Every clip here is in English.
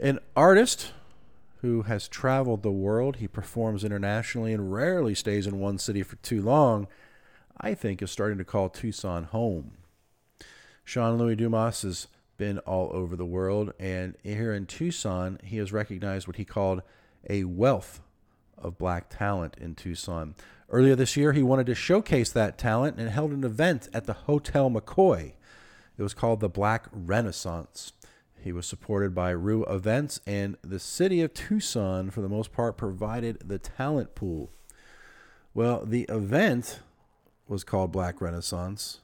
An artist who has traveled the world, he performs internationally and rarely stays in one city for too long, I think is starting to call Tucson home. Sean Louis Dumas has been all over the world, and here in Tucson, he has recognized what he called a wealth of black talent in Tucson. Earlier this year, he wanted to showcase that talent and held an event at the Hotel McCoy. It was called the Black Renaissance. He was supported by Rue Events, and the city of Tucson, for the most part, provided the talent pool. Well, the event was called Black Renaissance,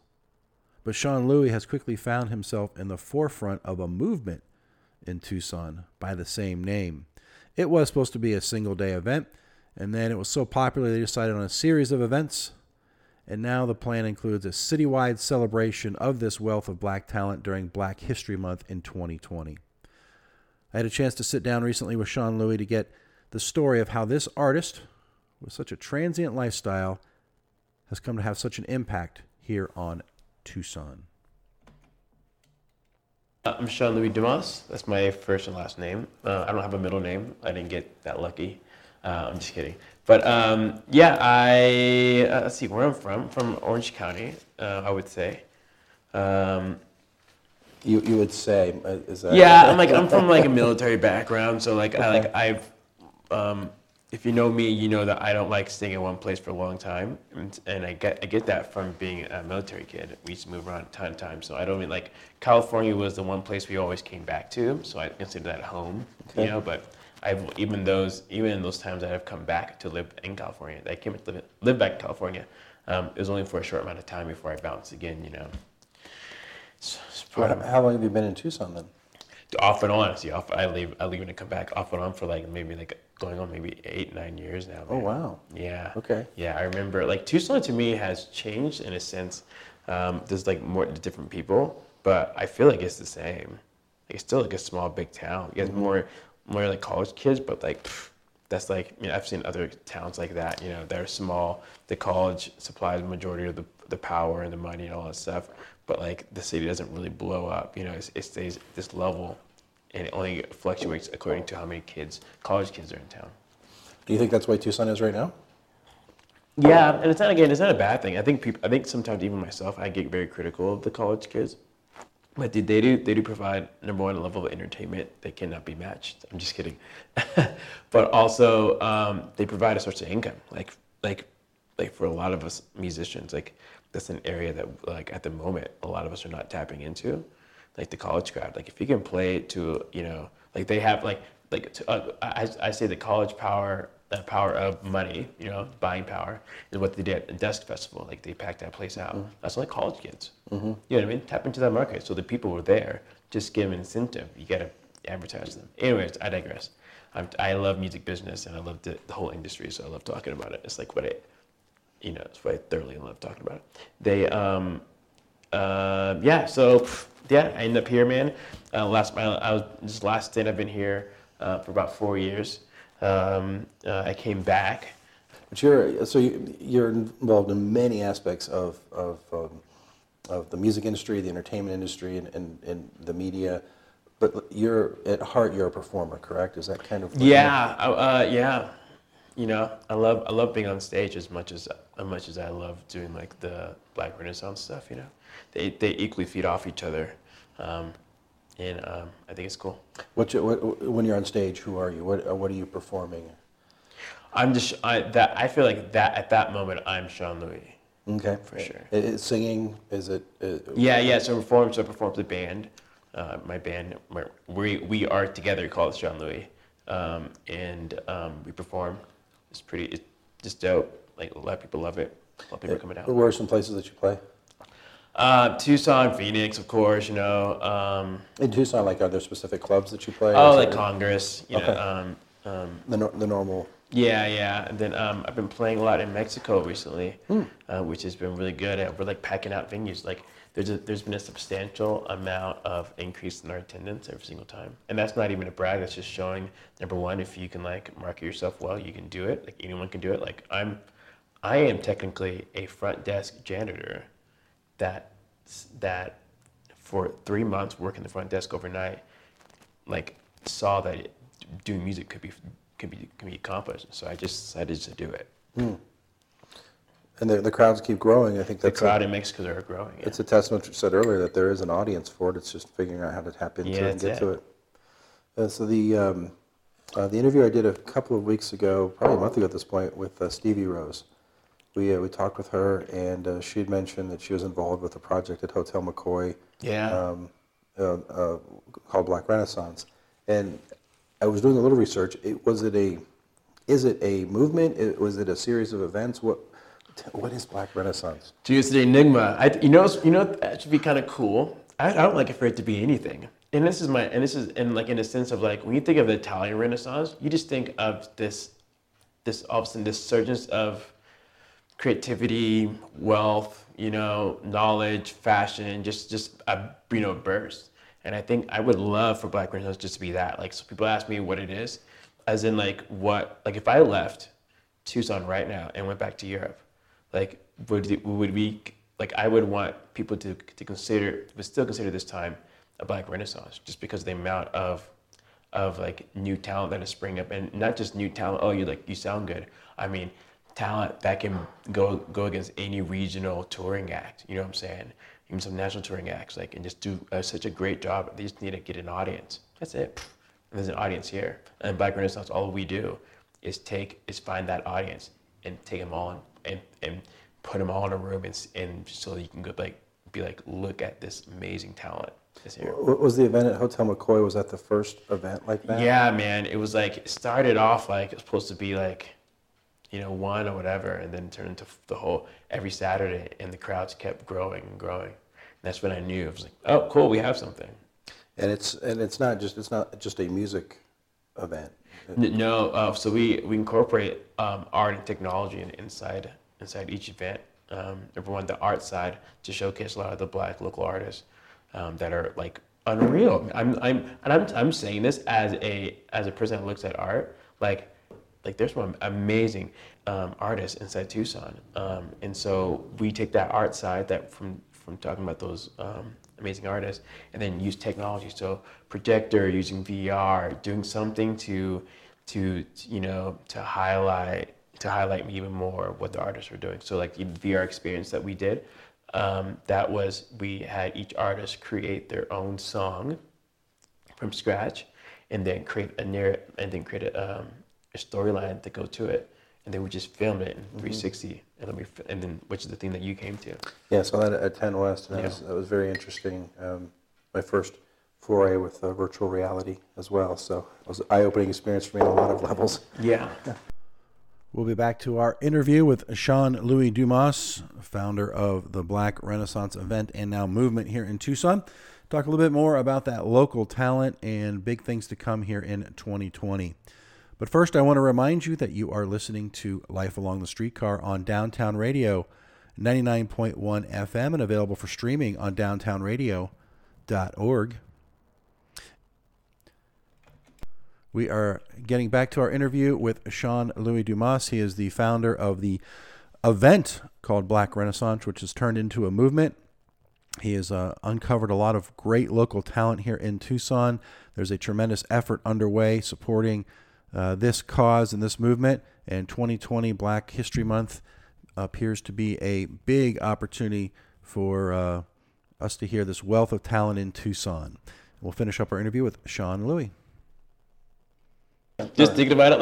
but Sean Louis has quickly found himself in the forefront of a movement in Tucson by the same name. It was supposed to be a single-day event, and then it was so popular they decided on a series of events, and now the plan includes a citywide celebration of this wealth of black talent during Black History Month in 2020. I had a chance to sit down recently with Sean Louis to get the story of how this artist, with such a transient lifestyle, has come to have such an impact here on Tucson. I'm Sean Louis Dumas. That's my first and last name. I don't have a middle name. I didn't get that lucky. I'm just kidding. But let's see where I'm from. From Orange County, I would say. You would say, is that? Yeah, I'm from like a military background, so like if you know me, you know that I don't like staying in one place for a long time, and I get that from being a military kid. We used to move around a ton of times, so I don't mean like California was the one place we always came back to, so I consider that home, okay. You know. But I've even in those times that I've come back to live in California, that I came to live back in California. It was only for a short amount of time before I bounced again, you know. How long have you been in Tucson then? Off and on, see. I leave and I come back. Off and on for going on 8-9 years now. Man. Oh wow! Yeah. Okay. Yeah, I remember Tucson to me has changed in a sense. There's more different people, but I feel like it's the same. It's still a small big town. You guys more college kids, but that's I've seen other towns like that. You know, they're small. The college supplies the majority of the power and the money and all that stuff. But the city doesn't really blow up, you know. It stays at this level, and it only fluctuates according to how many college kids are in town. Do you think that's why Tucson is right now? Yeah, and it's not a bad thing. I think sometimes even myself, I get very critical of the college kids, but they do provide number one level of entertainment that cannot be matched. I'm just kidding, but also they provide a source of income, for a lot of us musicians, That's an area that, at the moment, a lot of us are not tapping into, the college crowd. If you can play to, they have, I say the college power, that power of money, buying power, is what they did at the Dusk Festival. They packed that place out. Mm-hmm. That's only college kids. Mm-hmm. You know what I mean? Tap into that market. So the people were there. Just give them an incentive. You got to advertise them. Anyways, I digress. I love music business, and I love the whole industry, so I love talking about it. It's that's why I thoroughly love talking about it. I end up here, man. Last stint I've been here for about 4 years. I came back. But you're involved in many aspects of the music industry, the entertainment industry, and the media. But you're a performer, correct? Is that kind of what yeah. You know, I love being on stage as much as I love doing the Black Renaissance stuff. You know, they equally feed off each other, I think it's cool. When you're on stage, who are you? What are you performing? I feel like that at that moment I'm Sean Louis. Okay, for sure. It's singing, is it? Yeah. So I perform with the band. My band, we are together called Sean Louis, and we perform. It's just dope. A lot of people love it. A lot of people are coming out. Where are some places that you play? Tucson, Phoenix, of course, you know. In Tucson, are there specific clubs that you play? Oh, Congress, you know. The normal. Yeah. And then I've been playing a lot in Mexico recently, which has been really good. We're packing out venues. There's been a substantial amount of increase in our attendance every single time. And that's not even a brag, that's just showing, number one, if you can market yourself well, you can do it. Anyone can do it. I am technically a front desk janitor that for 3 months working the front desk overnight, saw that doing music could be accomplished. So I just decided to do it. Mm. And the crowds keep growing. I think that's the crowd in Mexico are growing. Yeah. It's a testament to what you said earlier that there is an audience for it. It's just figuring out how to tap into it and get to it. So the interview I did a couple of weeks ago, probably a month ago at this point, with Stevie Rose. We talked with her, and she had mentioned that she was involved with a project at Hotel McCoy called Black Renaissance. And I was doing a little research. Is it a movement? Was it a series of events? What is Black Renaissance? Gee, it's the enigma. That should be kind of cool. I don't like it for it to be anything. And in a sense of like when you think of the Italian Renaissance, you just think of this all of a sudden this surgence of creativity, wealth, knowledge, fashion, just a burst. And I think I would love for Black Renaissance just to be that. Like, so people ask me what it is, as in if I left Tucson right now and went back to Europe, I would want people to still consider this time a Black Renaissance, just because of the amount of new talent that is springing up, and not just new talent. Oh, you sound good. I mean, talent that can go against any regional touring act. You know what I'm saying? Even some national touring acts, and just do such a great job. They just need to get an audience. That's it. And there's an audience here. And Black Renaissance, all we do is find that audience and take them all and put them all in a room and so you can go look at this amazing talent. What was the event at Hotel McCoy? Was that the first event like that? Yeah, man. It was it started off it was supposed to be one or whatever, and then turned into the whole every Saturday, and the crowds kept growing and growing. And that's when I knew it was oh, cool, we have something. And it's not just a music event. No. So we incorporate art and technology inside each event. Everyone the art side to showcase a lot of the Black local artists. That are unreal. I'm saying this as a person that looks at art. There's one amazing artist inside Tucson, and so we take that art side that from talking about those amazing artists, and then use technology. So projector, using VR, doing something to highlight even more what the artists were doing. So the VR experience that we did. We had each artist create their own song from scratch, and then create a storyline to go to it, and then we just filmed it in 360, and then which is the thing that you came to. Yeah, so that at 10 West, and that was very interesting. My first foray with virtual reality as well, so it was an eye-opening experience for me on a lot of levels. Yeah. We'll be back to our interview with Sean Louis Dumas, founder of the Black Renaissance event and now movement here in Tucson. Talk a little bit more about that local talent and big things to come here in 2020. But first, I want to remind you that you are listening to Life Along the Streetcar on Downtown Radio, 99.1 FM, and available for streaming on downtownradio.org. We are getting back to our interview with Sean Louis Dumas. He is the founder of the event called Black Renaissance, which has turned into a movement. He has uncovered a lot of great local talent here in Tucson. There's a tremendous effort underway supporting this cause and this movement. And 2020 Black History Month appears to be a big opportunity for us to hear this wealth of talent in Tucson. We'll finish up our interview with Sean Louis. Just thinking about it,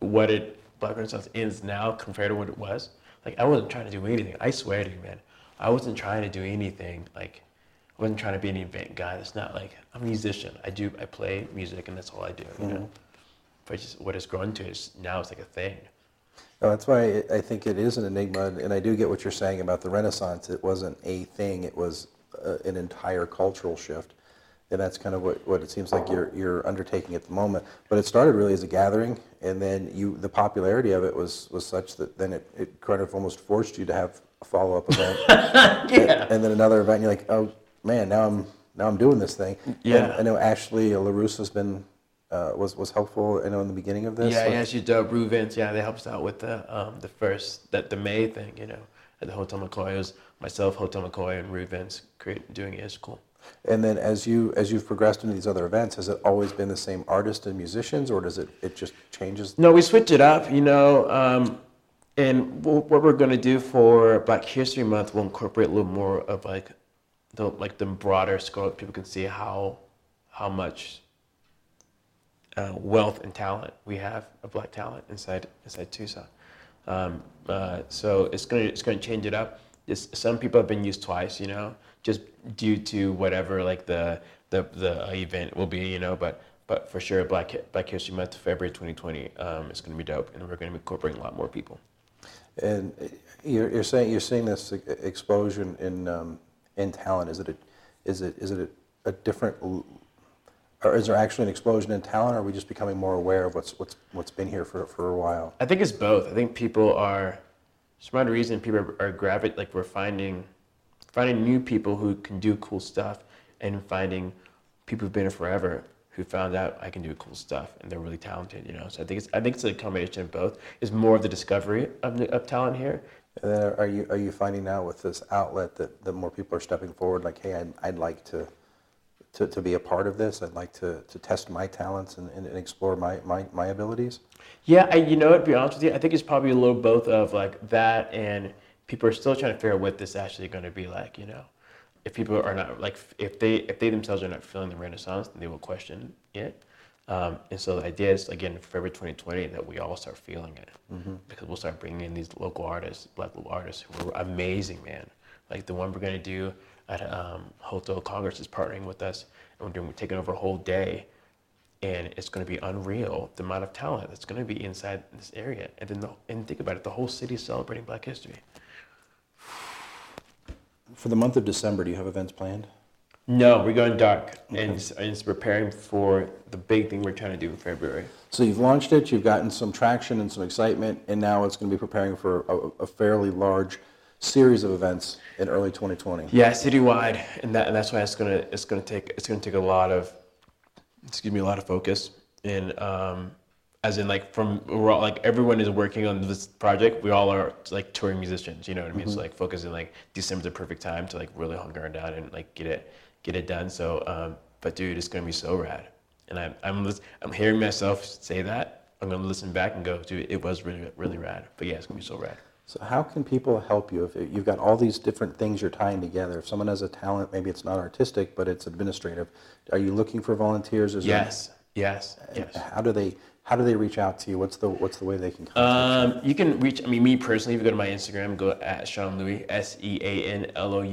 what Black Renaissance is now compared to what it was. I wasn't trying to do anything. I swear to you, man, I wasn't trying to do anything. I wasn't trying to be an event guy. It's not I'm a musician. I play music, and that's all I do. You know, but just what it's grown to is now it's a thing. No, that's why I think it is an enigma, and I do get what you're saying about the Renaissance. It wasn't a thing. It was an entire cultural shift. And that's kind of what it seems like you're undertaking at the moment. But it started really as a gathering, and then the popularity of it was such that then it kind of almost forced you to have a follow-up event. And then another event, and you're oh man, now I'm doing this thing. Yeah. And I know Ashley LaRousse has been was helpful. I know in the beginning of this. Yeah, she's Rue Events. Yeah, they helped us out with the first the May thing. At the Hotel McCoy, it was myself, Hotel McCoy, and Rue Events doing it. It's cool. And then as you've progressed into these other events, has it always been the same artists and musicians, or does it just changes? No, we switch it up, and what we're going to do for Black History Month, we'll incorporate a little more of the broader scope. People can see how much wealth and talent we have of Black talent inside Tucson. So it's going to change it up. Some people have been used twice, just due to whatever the event will be, But for sure, Black History Month, February 2020, it's going to be dope, and we're going to be incorporating a lot more people. And you're saying you're seeing this explosion in talent. Is it a different, or is there actually an explosion in talent, or are we just becoming more aware of what's been here for a while? I think it's both. I think people are, for some reason, people are gravitating, we're finding new people who can do cool stuff, and finding people who've been here forever who found out I can do cool stuff, and they're really talented, So I think it's a combination of both. It's more of the discovery of talent here. And then are you finding now with this outlet that more people are stepping forward, hey, I'd like to be a part of this. I'd like to test my talents and explore my abilities. Yeah, to be honest with you, I think it's probably a little both of that, and people are still trying to figure out what this actually going to be like. If people are not if they themselves are not feeling the Renaissance, then they will question it. And so the idea is, again, February 2020, that we all start feeling it, because we'll start bringing in these local artists, Black local artists who are amazing, man. The one we're gonna do at Hotel Congress is partnering with us, and we're taking over a whole day, and it's going to be unreal, the amount of talent that's going to be inside this area. And then think about it, the whole city is celebrating Black history. For the month of December, do you have events planned? No, we're going dark, and it's preparing for the big thing we're trying to do in February. So you've launched it, you've gotten some traction and some excitement, and now it's going to be preparing for a fairly large series of events in early 2020. Yeah, citywide, and that's why it's gonna take a lot of focus, and everyone is working on this project. We all are touring musicians, you know what I mean? Mm-hmm. So focusing December's the perfect time to really hunker down and get it done. So, but dude, it's gonna be so rad, and I'm hearing myself say that. I'm gonna listen back and go, dude, it was really really rad. But yeah, it's gonna be so rad. So how can people help you if you've got all these different things you're tying together? If someone has a talent, maybe it's not artistic, but it's administrative. Are you looking for volunteers? Yes. How do they reach out to you? What's the way they can contact you? You can reach me personally. If you go to my Instagram, go at Sean Louis, SeanLoui.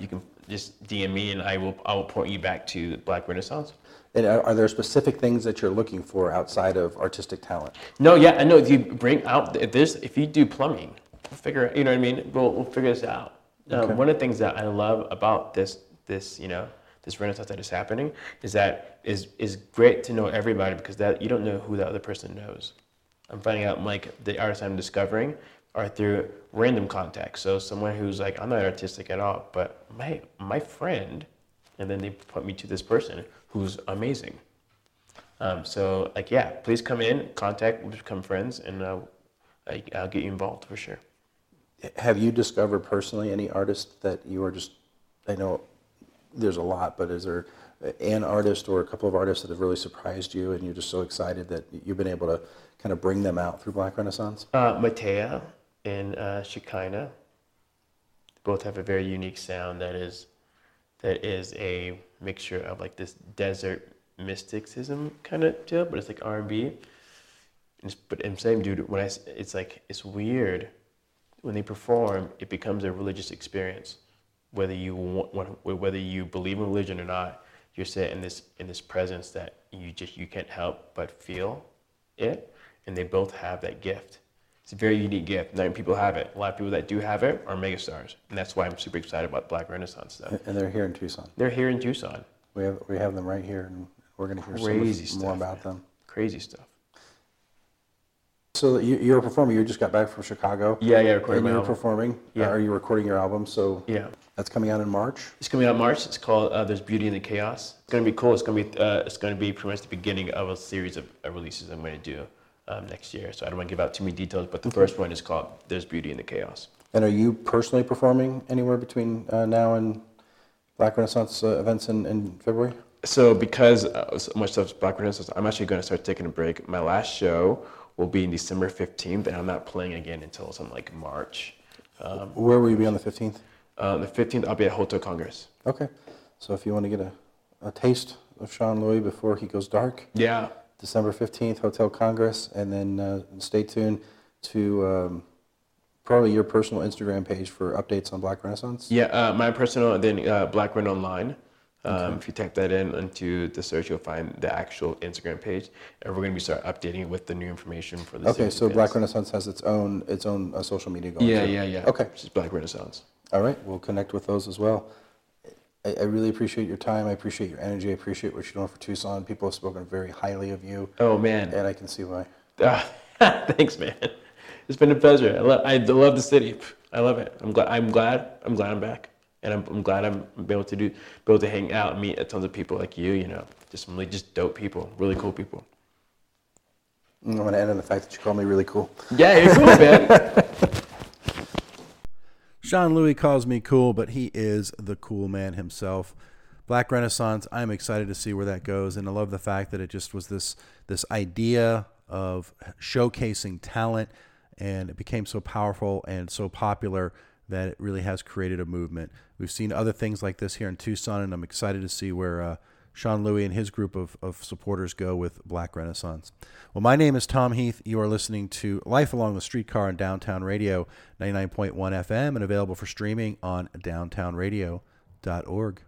You can just DM me, and I will point you back to Black Renaissance. And are there specific things that you're looking for outside of artistic talent? No, yeah, I know. If you bring out this, if you do plumbing, figure, you know what I mean? We'll figure this out. Okay. One of the things that I love about this Renaissance that is happening is that is great to know everybody, because that you don't know who the other person knows. I'm finding out the artists I'm discovering are through random contacts. So someone who's I'm not artistic at all, but my friend, and then they put me to this person who's amazing. So please come in, contact, we'll become friends, and I'll get you involved for sure. Have you discovered personally any artist that you are I know there's a lot, but is there an artist or a couple of artists that have really surprised you and you're just so excited that you've been able to kind of bring them out through Black Renaissance? Matea and Shekinah both have a very unique sound that is a mixture of this desert mysticism kind of deal, but it's R&B. But I'm saying, dude, it's weird when they perform. It becomes a religious experience, whether you believe in religion or not. You're set in this presence that you can't help but feel it, and they both have that gift. It's a very unique gift. Not many people have it. A lot of people that do have it are megastars, and that's why I'm super excited about Black Renaissance stuff. And they're here in Tucson. We have them right here, and we're going to hear more about them. Crazy stuff. So you're a performer. You just got back from Chicago. Yeah, recording my album. And you're performing. Yeah. Are you recording your album? So yeah, that's coming out in March. It's coming out in March. It's called "There's Beauty in the Chaos." It's going to be cool. It's going to be pretty much the beginning of a series of releases I'm going to do next year, so I don't want to give out too many details, but the first one is called "There's Beauty in the Chaos." And are you personally performing anywhere between now and Black Renaissance events in February? So because so much of Black Renaissance, I'm actually going to start taking a break. My last show will be in December 15th, and I'm not playing again until it's in like March. Where will you be on the 15th? The 15th, I'll be at Hotel Congress. Okay. So if you want to get a taste of Sean Louis before he goes dark, yeah, December 15th, Hotel Congress, and then stay tuned to probably your personal Instagram page for updates on Black Renaissance. Yeah, my personal, and then Black Ren Online. Okay. If you type that into the search, you'll find the actual Instagram page, and we're going to be start updating it with the new information for the. Okay, so events. Black Renaissance has its own social media going. Yeah. Okay, it's just Black Renaissance. All right, we'll connect with those as well. I really appreciate your time. I appreciate your energy. I appreciate what you're doing for Tucson. People have spoken very highly of you. Oh man, and I can see why. Thanks, man. It's been a pleasure. I love the city. I love it. I'm glad I'm back. And I'm glad I'm able to hang out and meet tons of people like you, just some really dope people, really cool people. I'm going to end on the fact that you call me really cool. Yeah, you're cool, man. Sean Louis calls me cool, but he is the cool man himself. Black Renaissance, I'm excited to see where that goes. And I love the fact that it just was this idea of showcasing talent, and it became so powerful and so popular that it really has created a movement. We've seen other things like this here in Tucson, and I'm excited to see where Sean Louis and his group of supporters go with Black Renaissance. Well, my name is Tom Heath. You are listening to Life Along the Streetcar on Downtown Radio, 99.1 FM, and available for streaming on downtownradio.org.